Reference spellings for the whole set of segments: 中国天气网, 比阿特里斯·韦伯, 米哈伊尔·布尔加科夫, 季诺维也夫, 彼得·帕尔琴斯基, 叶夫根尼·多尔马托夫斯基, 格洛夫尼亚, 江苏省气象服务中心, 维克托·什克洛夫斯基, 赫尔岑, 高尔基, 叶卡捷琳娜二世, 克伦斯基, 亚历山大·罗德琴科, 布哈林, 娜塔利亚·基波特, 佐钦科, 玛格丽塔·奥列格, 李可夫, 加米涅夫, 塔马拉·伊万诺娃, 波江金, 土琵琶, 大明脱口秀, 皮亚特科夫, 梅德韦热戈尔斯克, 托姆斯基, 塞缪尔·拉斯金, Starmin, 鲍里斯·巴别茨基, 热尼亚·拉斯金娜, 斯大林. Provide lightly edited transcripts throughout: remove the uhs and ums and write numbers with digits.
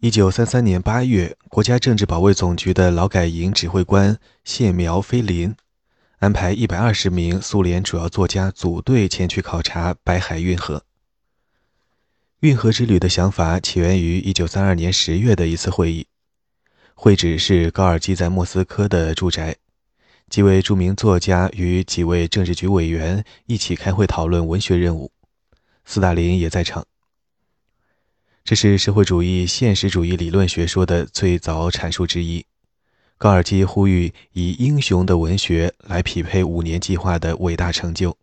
1933年8月，国家政治保卫总局的劳改营指挥官谢苗菲林安排120名苏联主要作家组队前去考察白海运河。运河之旅的想法起源于1932年10月的一次会议，会址是高尔基在莫斯科的住宅，几位著名作家与几位政治局委员一起开会讨论文学任务，斯大林也在场。这是社会主义现实主义理论学说的最早阐述之一。高尔基呼吁以英雄的文学来匹配5年计划的伟大成就。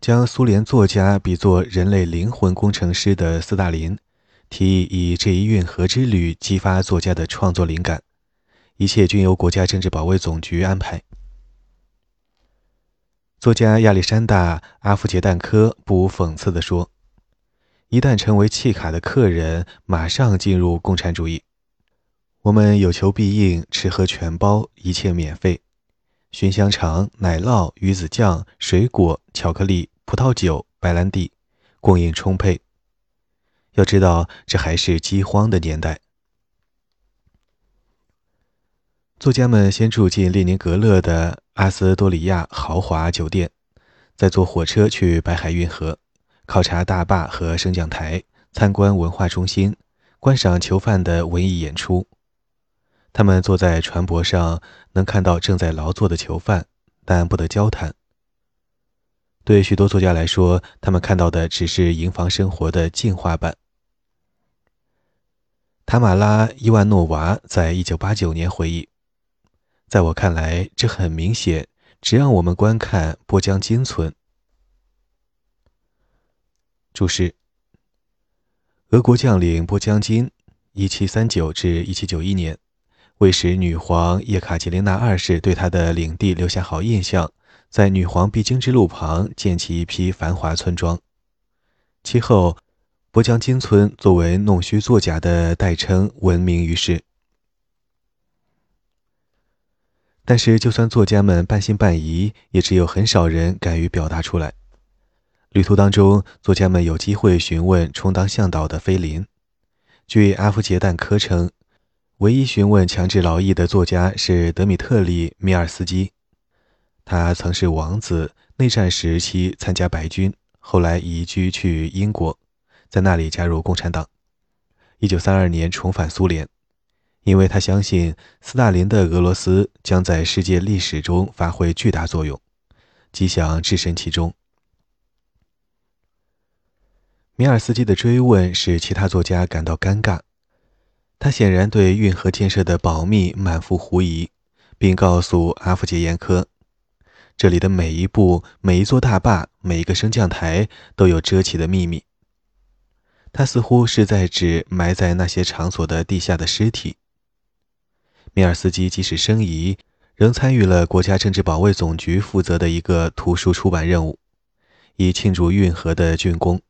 将苏联作家比作人类灵魂工程师的斯大林，提议以这一运河之旅激发作家的创作灵感，一切均由国家政治保卫总局安排。作家亚历山大·阿夫杰蛋科不无讽刺地说：“一旦成为契卡的客人，马上进入共产主义。我们有求必应，吃喝全包，一切免费。”熏香肠、奶酪、鱼子酱、水果、巧克力、葡萄酒、白兰地，供应充沛。要知道，这还是饥荒的年代。作家们先住进列宁格勒的阿斯多里亚豪华酒店，再坐火车去白海运河，考察大坝和升降台，参观文化中心，观赏囚犯的文艺演出。他们坐在船舶上，能看到正在劳作的囚犯，但不得交谈。对许多作家来说，他们看到的只是营房生活的进化版。塔马拉·伊万诺娃在1989年回忆：“在我看来，这很明显，只让我们观看波江金村。”注释：俄国将领波江金 （1739 至1791 年）为使女皇叶卡捷琳娜二世对她的领地留下好印象，在女皇必经之路旁建起一批繁华村庄。其后，波江金村作为弄虚作假的代称闻名于世。但是，就算作家们半信半疑，也只有很少人敢于表达出来。旅途当中，作家们有机会询问充当向导的菲林。据阿夫杰蛋科称，唯一询问强制劳役的作家是德米特里·米尔斯基，他曾是王子，内战时期参加白军，后来移居去英国，在那里加入共产党。1932年重返苏联，因为他相信斯大林的俄罗斯将在世界历史中发挥巨大作用，即想置身其中。米尔斯基的追问使其他作家感到尴尬。他显然对运河建设的保密满腹狐疑，并告诉阿夫杰延科，这里的每一步、每一座大坝、每一个升降台都有遮起的秘密。他似乎是在指埋在那些场所的地下的尸体。米尔斯基即使生疑，仍参与了国家政治保卫总局负责的一个图书出版任务，以庆祝运河的竣工。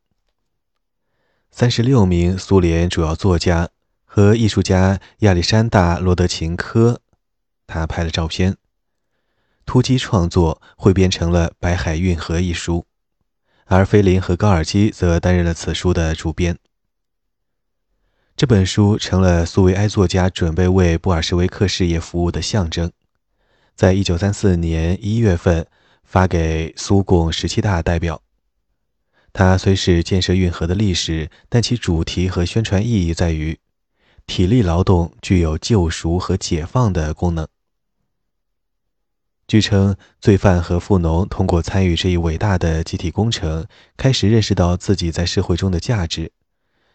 36名苏联主要作家和艺术家亚历山大·罗德琴科，他拍了照片，突击创作汇编成了《白海运河》一书，而菲林和高尔基则担任了此书的主编。这本书成了苏维埃作家准备为布尔什维克事业服务的象征，在1934年1月份发给苏共17大代表。它虽是建设运河的历史，但其主题和宣传意义在于体力劳动具有救赎和解放的功能。据称，罪犯和富农通过参与这一伟大的集体工程，开始认识到自己在社会中的价值。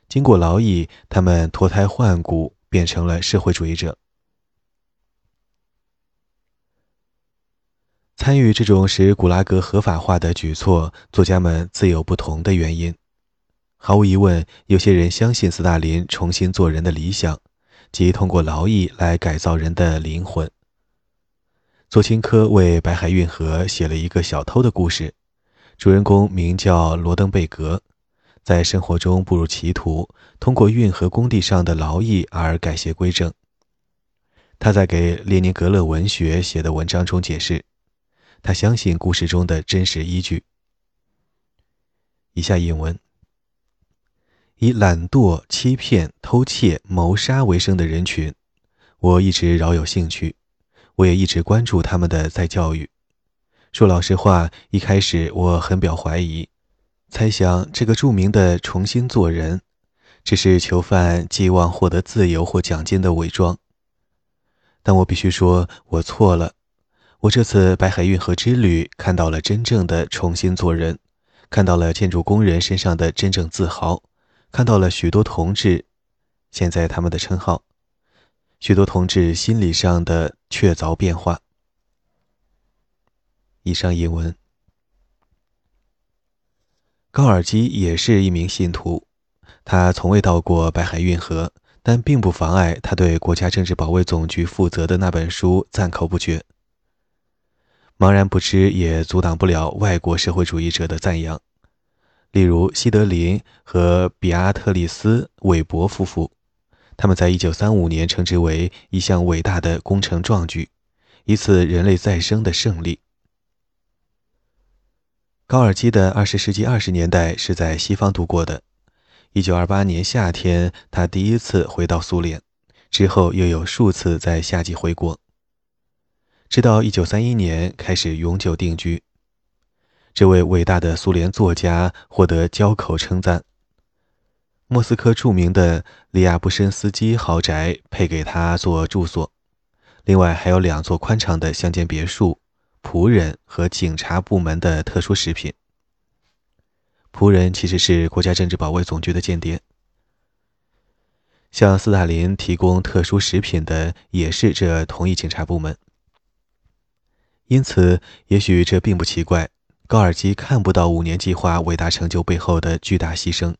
经过劳役，他们脱胎换骨，变成了社会主义者。参与这种使古拉格合法化的举措，作家们自有不同的原因。毫无疑问，有些人相信斯大林重新做人的理想，即通过劳役来改造人的灵魂。佐钦科为白海运河写了一个小偷的故事，主人公名叫罗登贝格，在生活中步入歧途，通过运河工地上的劳役而改邪归正。他在给列宁格勒文学写的文章中解释，他相信故事中的真实依据。以下引文。以懒惰、欺骗、偷窃、谋杀为生的人群，我一直饶有兴趣，我也一直关注他们的再教育。说老实话，一开始我很表怀疑，猜想这个著名的重新做人只是囚犯寄望获得自由或奖金的伪装。但我必须说，我错了。我这次白海运河之旅看到了真正的重新做人，看到了建筑工人身上的真正自豪，看到了许多同志，现在他们的称号，许多同志心理上的确凿变化。以上引文。高尔基也是一名信徒，他从未到过白海运河，但并不妨碍他对国家政治保卫总局负责的那本书赞口不绝。茫然不知也阻挡不了外国社会主义者的赞扬，例如希德林和比阿特里斯·韦伯夫妇，他们在1935年称之为一项伟大的工程壮举，一次人类再生的胜利。高尔基的20世纪20年代是在西方度过的。1928年夏天，他第一次回到苏联，之后又有数次在夏季回国，直到1931年开始永久定居。这位伟大的苏联作家获得交口称赞，莫斯科著名的里亚布申斯基豪宅配给他做住所，另外还有两座宽敞的乡间别墅，仆人和警察部门的特殊食品。仆人其实是国家政治保卫总局的间谍。向斯大林提供特殊食品的也是这同一警察部门。因此，也许这并不奇怪，高尔基看不到5年计划伟大成就背后的巨大牺牲。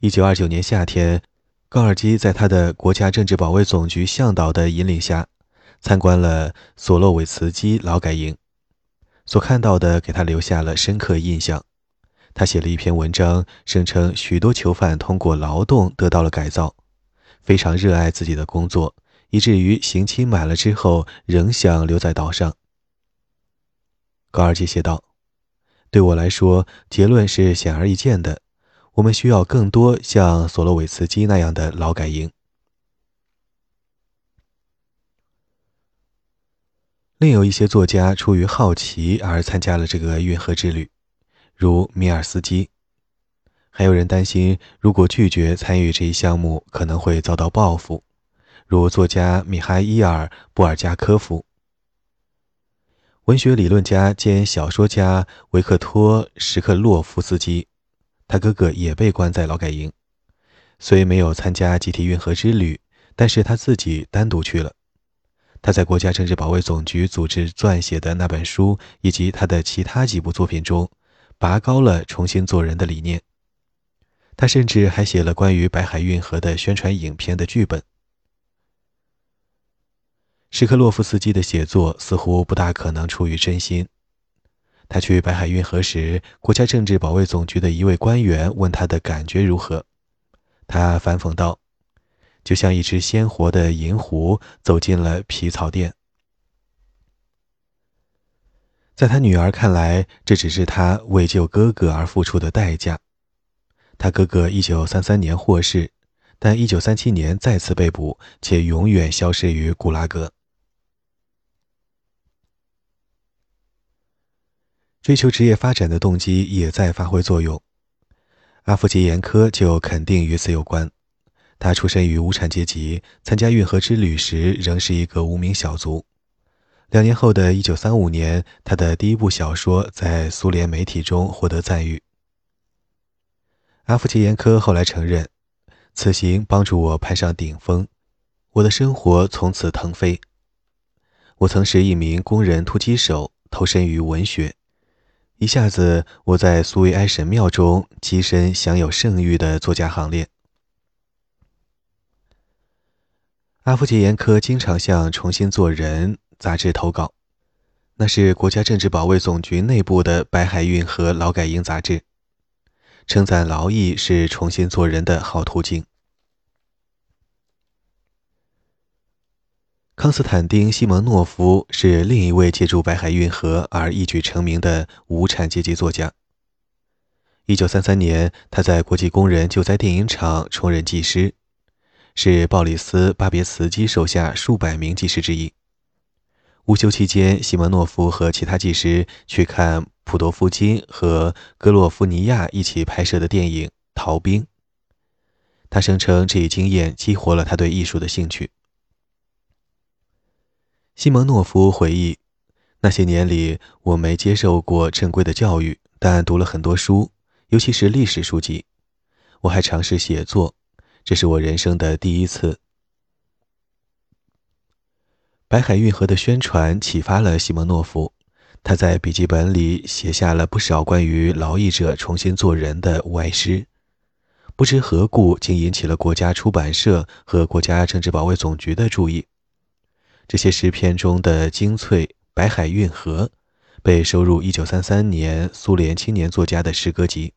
1929年夏天，高尔基在他的国家政治保卫总局向导的引领下，参观了索洛韦茨基劳改营，所看到的给他留下了深刻印象。他写了一篇文章，声称许多囚犯通过劳动得到了改造，非常热爱自己的工作，以至于刑期满了之后仍想留在岛上。高尔基写道，对我来说，结论是显而易见的，我们需要更多像索洛韦茨基那样的劳改营。另有一些作家出于好奇而参加了这个运河之旅，如米尔斯基。还有人担心，如果拒绝参与这一项目，可能会遭到报复，如作家米哈伊尔·布尔加科夫。文学理论家兼小说家维克托·什克洛夫斯基，他哥哥也被关在劳改营，虽没有参加集体运河之旅，但是他自己单独去了。他在国家政治保卫总局组织撰写的那本书以及他的其他几部作品中，拔高了重新做人的理念。他甚至还写了关于白海运河的宣传影片的剧本。施克洛夫斯基的写作似乎不大可能出于真心。他去白海运河时，国家政治保卫总局的一位官员问他的感觉如何，他反讽道，就像一只鲜活的银狐走进了皮草店。在他女儿看来，这只是他为救哥哥而付出的代价。他哥哥1933年获释，但1937年再次被捕，且永远消失于古拉格。追求职业发展的动机也在发挥作用，阿夫杰延科就肯定与此有关。他出身于无产阶级，参加运河之旅时仍是一个无名小卒。2年后的1935年，他的第一部小说在苏联媒体中获得赞誉。阿夫杰延科后来承认，此行帮助我攀上顶峰，我的生活从此腾飞。我曾是一名工人突击手，投身于文学。一下子，我在苏维埃神庙中跻身享有盛誉的作家行列。阿夫杰延科经常向《重新做人》杂志投稿，那是国家政治保卫总局内部的白海运河劳改营杂志，称赞劳役是重新做人的好途径。康斯坦丁·西蒙诺夫是另一位借助白海运河而一举成名的无产阶级作家。1933年，他在国际工人救灾电影厂充任技师，是鲍里斯·巴别茨基手下数百名技师之一。午休期间，西蒙诺夫和其他技师去看普多夫金和格洛夫尼亚一起拍摄的电影《逃兵》。他声称这一经验激活了他对艺术的兴趣。西蒙诺夫回忆，那些年里我没接受过正规的教育，但读了很多书，尤其是历史书籍。我还尝试写作，这是我人生的第一次。白海运河的宣传启发了西蒙诺夫，他在笔记本里写下了不少关于劳役者重新做人的歪诗，不知何故竟引起了国家出版社和国家政治保卫总局的注意。这些诗篇中的精粹《白海运河》被收入1933年苏联青年作家的诗歌集。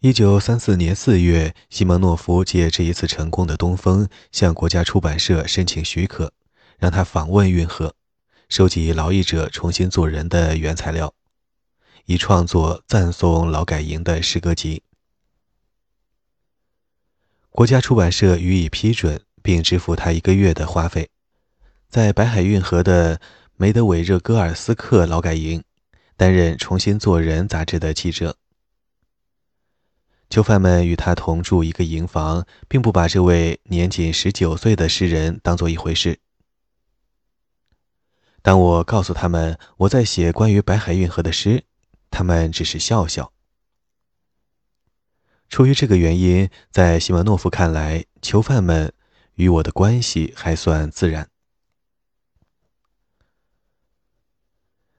1934年4月，西蒙诺夫借这一次成功的东风，向国家出版社申请许可，让他访问运河，收集劳役者重新做人的原材料，以创作赞颂劳改营的诗歌集。国家出版社予以批准，并支付他1个月的花费。在白海运河的梅德韦热戈尔斯克劳改营，担任《重新做人》杂志的记者。囚犯们与他同住一个营房，并不把这位年仅19岁的诗人当作一回事。当我告诉他们我在写关于白海运河的诗，他们只是笑笑。出于这个原因，在西蒙诺夫看来，囚犯们与我的关系还算自然。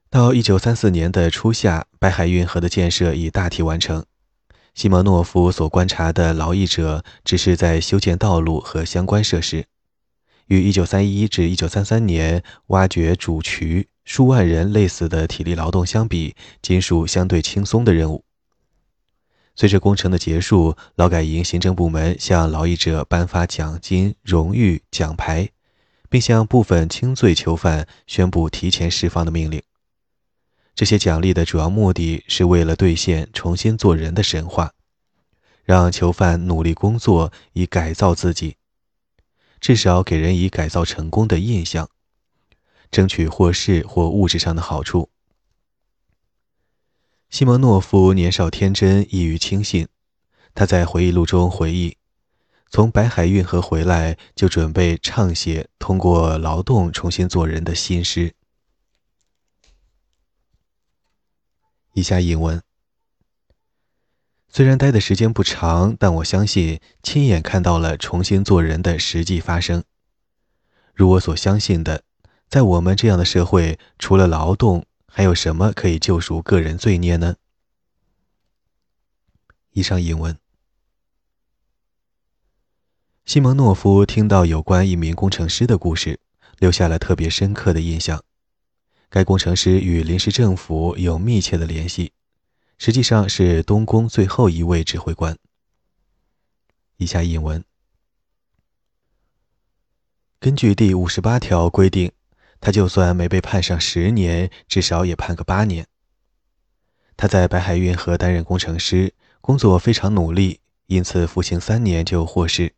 到1934年的初夏，白海运河的建设已大体完成。西蒙诺夫所观察的劳役者只是在修建道路和相关设施，于1931至1933年挖掘主渠，数万人累死的体力劳动相比，仅属相对轻松的任务。随着工程的结束，劳改营行政部门向劳役者颁发奖金、荣誉、奖牌，并向部分轻罪囚犯宣布提前释放的命令。这些奖励的主要目的是为了兑现重新做人的神话，让囚犯努力工作以改造自己，至少给人以改造成功的印象，争取获释或物质上的好处。西蒙诺夫年少天真，易于轻信。他在回忆录中回忆，从白海运河回来就准备唱写通过劳动重新做人的新诗。以下引文。虽然待的时间不长，但我相信亲眼看到了重新做人的实际发生。如我所相信的，在我们这样的社会，除了劳动，还有什么可以救赎个人罪孽呢？以上引文。西蒙诺夫听到有关一名工程师的故事，留下了特别深刻的印象。该工程师与临时政府有密切的联系，实际上是东宫最后一位指挥官。以下引文。根据第58条规定，他就算没被判上10年，至少也判个8年。他在白海运河担任工程师，工作非常努力，因此服刑3年就获释。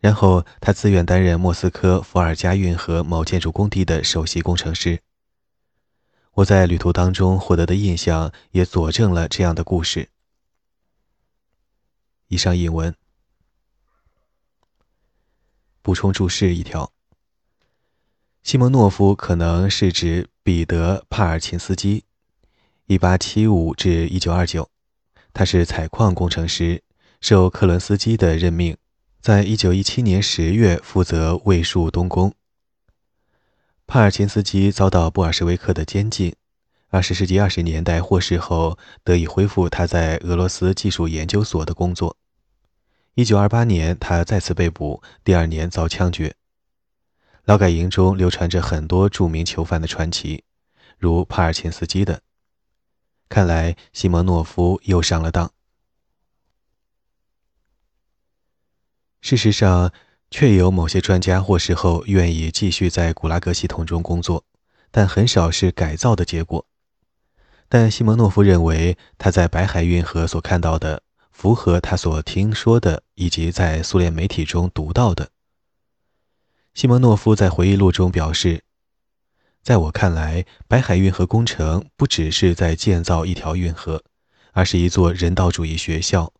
然后他自愿担任莫斯科伏尔加运河某建筑工地的首席工程师。我在旅途当中获得的印象也佐证了这样的故事。以上引文。补充注释1条。西蒙诺夫可能是指彼得·帕尔琴斯基 1875 至 1929， 他是采矿工程师，受克伦斯基的任命，在1917年10月负责卫戍东宫。帕尔琴斯基遭到布尔什维克的监禁，20世纪20年代获释后得以恢复他在俄罗斯技术研究所的工作。1928年他再次被捕，第2年遭枪决。劳改营中流传着很多著名囚犯的传奇，如帕尔琴斯基的。看来西蒙诺夫又上了当。事实上，确有某些专家获释后愿意继续在古拉格系统中工作，但很少是改造的结果。但西蒙诺夫认为他在白海运河所看到的符合他所听说的以及在苏联媒体中读到的。西蒙诺夫在回忆录中表示，在我看来，白海运河工程不只是在建造一条运河，而是一座人道主义学校，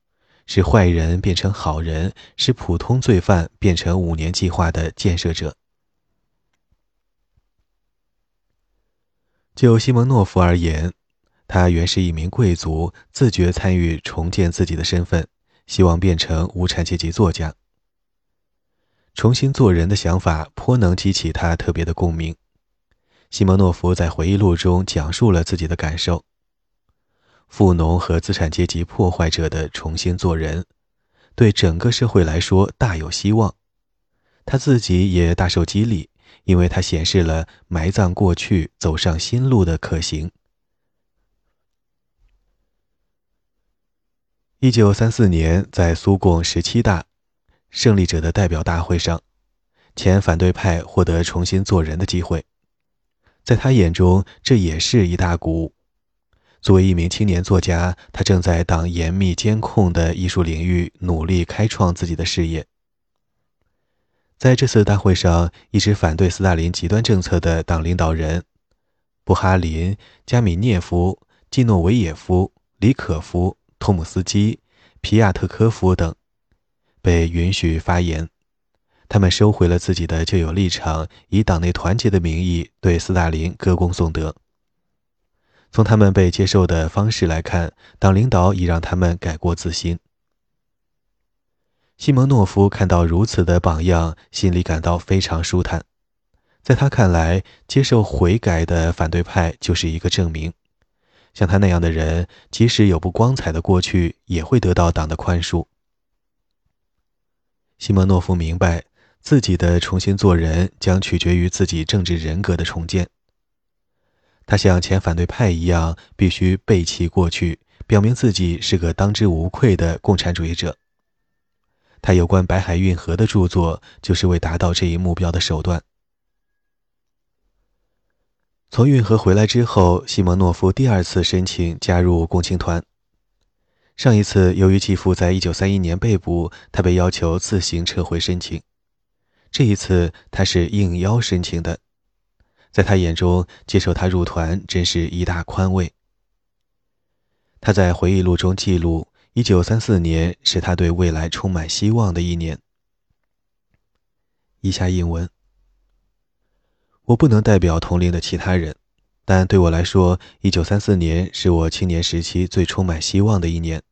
使坏人变成好人，使普通罪犯变成5年计划的建设者。就西蒙诺夫而言，他原是一名贵族，自觉参与重建自己的身份，希望变成无产阶级作家。重新做人的想法颇能激起他特别的共鸣。西蒙诺夫在回忆录中讲述了自己的感受：富农和资产阶级破坏者的重新做人，对整个社会来说大有希望。他自己也大受激励，因为他显示了埋葬过去、走上新路的可行。1934年，在苏共17大胜利者的代表大会上，前反对派获得重新做人的机会。在他眼中，这也是一大鼓舞。作为一名青年作家，他正在党严密监控的艺术领域努力开创自己的事业。在这次大会上，一直反对斯大林极端政策的党领导人布哈林、加米涅夫、季诺维也夫、李可夫、托姆斯基、皮亚特科夫等被允许发言，他们收回了自己的旧有立场，以党内团结的名义对斯大林歌功颂德。从他们被接受的方式来看，党领导已让他们改过自新。西蒙诺夫看到如此的榜样，心里感到非常舒坦。在他看来，接受悔改的反对派就是一个证明。像他那样的人，即使有不光彩的过去，也会得到党的宽恕。西蒙诺夫明白，自己的重新做人将取决于自己政治人格的重建。他像前反对派一样，必须背弃过去，表明自己是个当之无愧的共产主义者。他有关白海运河的著作就是为达到这一目标的手段。从运河回来之后，西蒙诺夫第二次申请加入共青团。上一次由于继父在1931年被捕，他被要求自行撤回申请。这一次他是应邀申请的。在他眼中，接受他入团真是一大宽慰。他在回忆录中记录，1934年使他对未来充满希望的一年。以下引文：我不能代表同龄的其他人，但对我来说，1934年是我青年时期最充满希望的一年。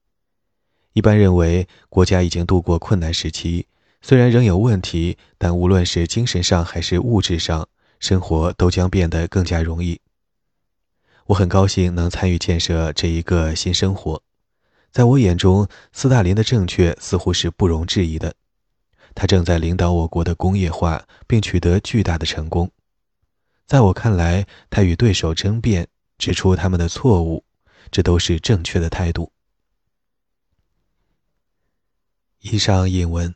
一般认为，国家已经度过困难时期，虽然仍有问题，但无论是精神上还是物质上，生活都将变得更加容易。我很高兴能参与建设这一个新生活。在我眼中，斯大林的正确似乎是不容置疑的。他正在领导我国的工业化，并取得巨大的成功。在我看来，他与对手争辩，指出他们的错误，这都是正确的态度。以上引文。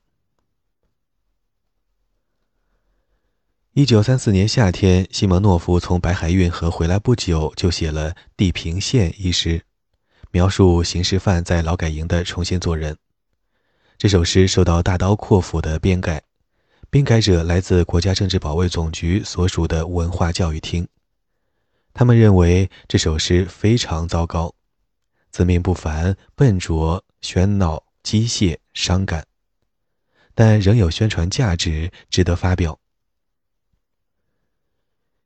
1934年夏天，西蒙诺夫从白海运河回来不久，就写了《地平线》一诗，描述刑事犯在劳改营的重新做人。这首诗受到大刀阔斧的编改。编改者来自国家政治保卫总局所属的文化教育厅，他们认为这首诗非常糟糕，字命不凡、笨拙、喧闹、机械、伤感，但仍有宣传价值，值得发表。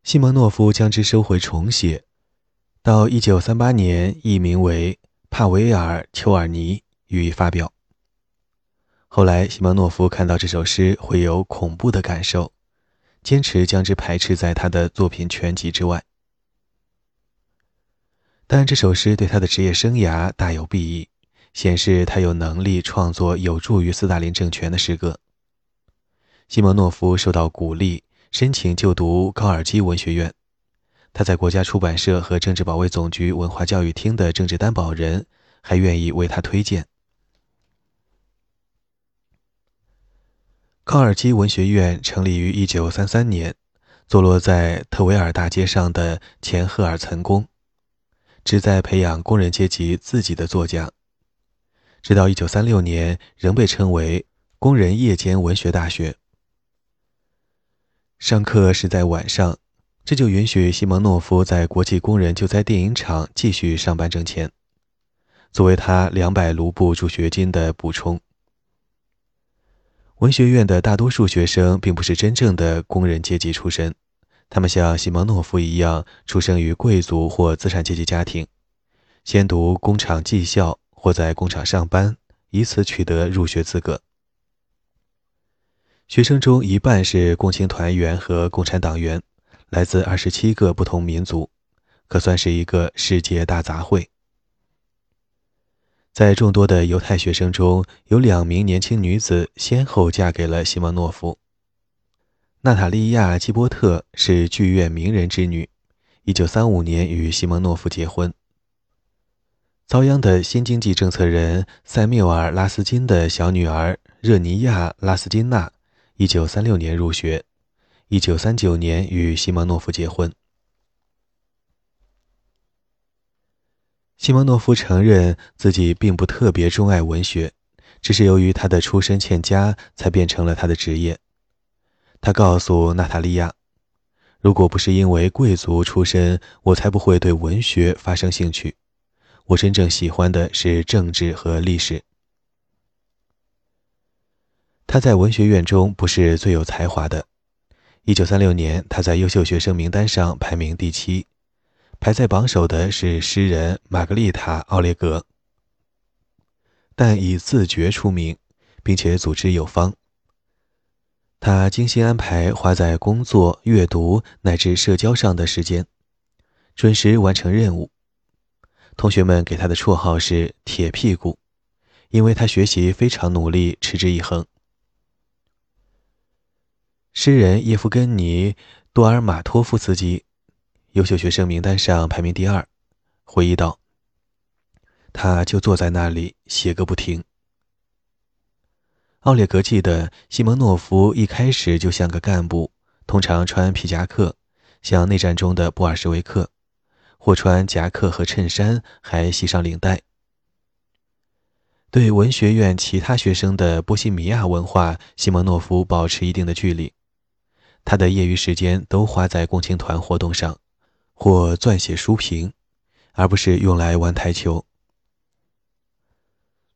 西蒙诺夫将之收回重写，到1938年译名为《帕维尔·丘尔尼》予以发表。后来西蒙诺夫看到这首诗会有恐怖的感受，坚持将之排斥在他的作品全集之外。但这首诗对他的职业生涯大有裨益，显示他有能力创作有助于斯大林政权的诗歌。西蒙诺夫受到鼓励，申请就读高尔基文学院。他在国家出版社和政治保卫总局文化教育厅的政治担保人还愿意为他推荐。高尔基文学院成立于1933年，坐落在特维尔大街上的前赫尔岑宫。旨在培养工人阶级自己的作家。直到1936年，仍被称为工人夜间文学大学。上课是在晚上，这就允许西蒙诺夫在国际工人救灾电影厂继续上班挣钱，作为他200卢布助学金的补充。文学院的大多数学生并不是真正的工人阶级出身，他们像西蒙诺夫一样出生于贵族或资产阶级家庭，先读工厂技校或在工厂上班，以此取得入学资格。学生中一半是共青团员和共产党员，来自27个不同民族，可算是一个世界大杂烩。在众多的犹太学生中，有2名年轻女子先后嫁给了西蒙诺夫。娜塔利亚·基波特是剧院名人之女，1935年与西蒙诺夫结婚。遭殃的新经济政策人塞缪尔·拉斯金的小女儿热尼亚·拉斯金娜1936年入学，1939年与西蒙诺夫结婚。西蒙诺夫承认自己并不特别钟爱文学，只是由于他的出身欠佳，才变成了他的职业。他告诉娜塔利亚：“如果不是因为贵族出身，我才不会对文学发生兴趣。我真正喜欢的是政治和历史。”他在文学院中不是最有才华的。1936年，他在优秀学生名单上排名第7，排在榜首的是诗人玛格丽塔·奥列格，但以自觉出名，并且组织有方。他精心安排花在工作、阅读乃至社交上的时间，准时完成任务。同学们给他的绰号是“铁屁股”，因为他学习非常努力，持之以恒。诗人叶夫根尼·多尔马托夫斯基优秀学生名单上排名第2，回忆道：“他就坐在那里写个不停。”奥列格记得西蒙诺夫一开始就像个干部，通常穿皮夹克，像内战中的布尔什维克，或穿夹克和衬衫，还系上领带。对文学院其他学生的波西米亚文化，西蒙诺夫保持一定的距离。他的业余时间都花在共青团活动上，或撰写书评，而不是用来玩台球。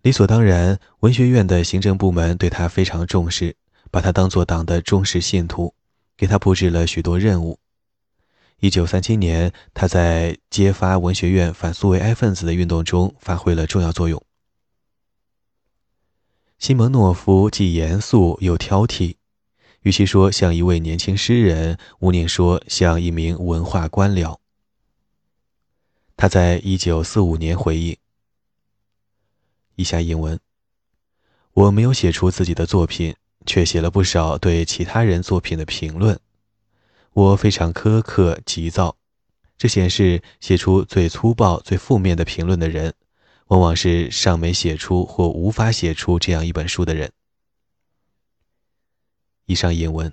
理所当然，文学院的行政部门对他非常重视，把他当作党的忠实信徒，给他布置了许多任务。1937年，他在揭发文学院反苏维埃分子的运动中发挥了重要作用。西蒙诺夫既严肃又挑剔，与其说像一位年轻诗人，毋宁说像一名文化官僚。他在1945年回忆，以下引文：“我没有写出自己的作品，却写了不少对其他人作品的评论。我非常苛刻急躁，这显示写出最粗暴、最负面的评论的人，往往是尚没写出或无法写出这样一本书的人。”以上引文。